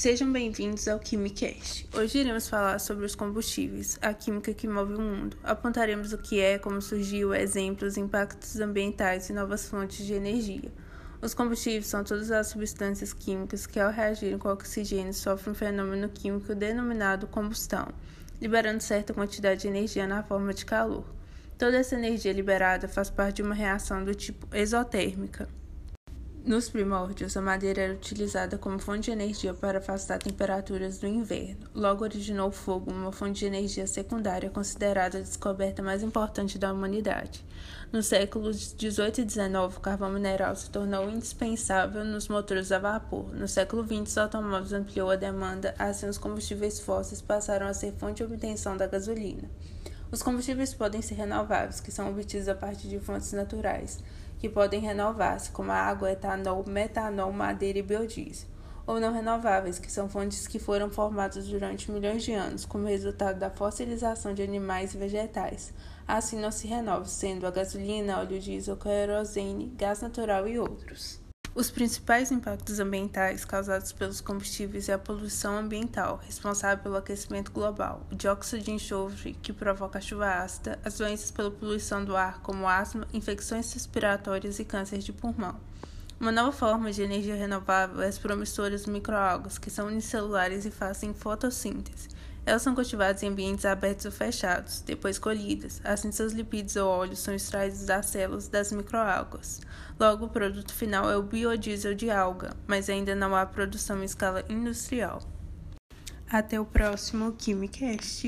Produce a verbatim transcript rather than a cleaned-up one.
Sejam bem-vindos ao Quimicast. Hoje iremos falar sobre os combustíveis, a química que move o mundo. Apontaremos o que é, como surgiu, exemplos, impactos ambientais e novas fontes de energia. Os combustíveis são todas as substâncias químicas que, ao reagirem com o oxigênio, sofrem um fenômeno químico denominado combustão, liberando certa quantidade de energia na forma de calor. Toda essa energia liberada faz parte de uma reação do tipo exotérmica. Nos primórdios, a madeira era utilizada como fonte de energia para afastar temperaturas do inverno. Logo originou o fogo, uma fonte de energia secundária considerada a descoberta mais importante da humanidade. Nos séculos dezoito e dezenove, o carvão mineral se tornou indispensável nos motores a vapor. No século vinte, os automóveis ampliou a demanda, assim os combustíveis fósseis passaram a ser fonte de obtenção da gasolina. Os combustíveis podem ser renováveis, que são obtidos a partir de fontes naturais, que podem renovar-se, como a água, etanol, metanol, madeira e biodiesel, ou não renováveis, que são fontes que foram formadas durante milhões de anos, como resultado da fossilização de animais e vegetais. Assim não se renovam, sendo a gasolina, óleo diesel, querosene, gás natural e outros. Os principais impactos ambientais causados pelos combustíveis é a poluição ambiental, responsável pelo aquecimento global, o dióxido de enxofre, que provoca chuva ácida, as doenças pela poluição do ar, como asma, infecções respiratórias e câncer de pulmão. Uma nova forma de energia renovável é as promissoras microalgas, que são unicelulares e fazem fotossíntese. Elas são cultivadas em ambientes abertos ou fechados, depois colhidas. Assim, seus lipídios ou óleos são extraídos das células das microalgas. Logo, o produto final é o biodiesel de alga, mas ainda não há produção em escala industrial. Até o próximo Quimicast!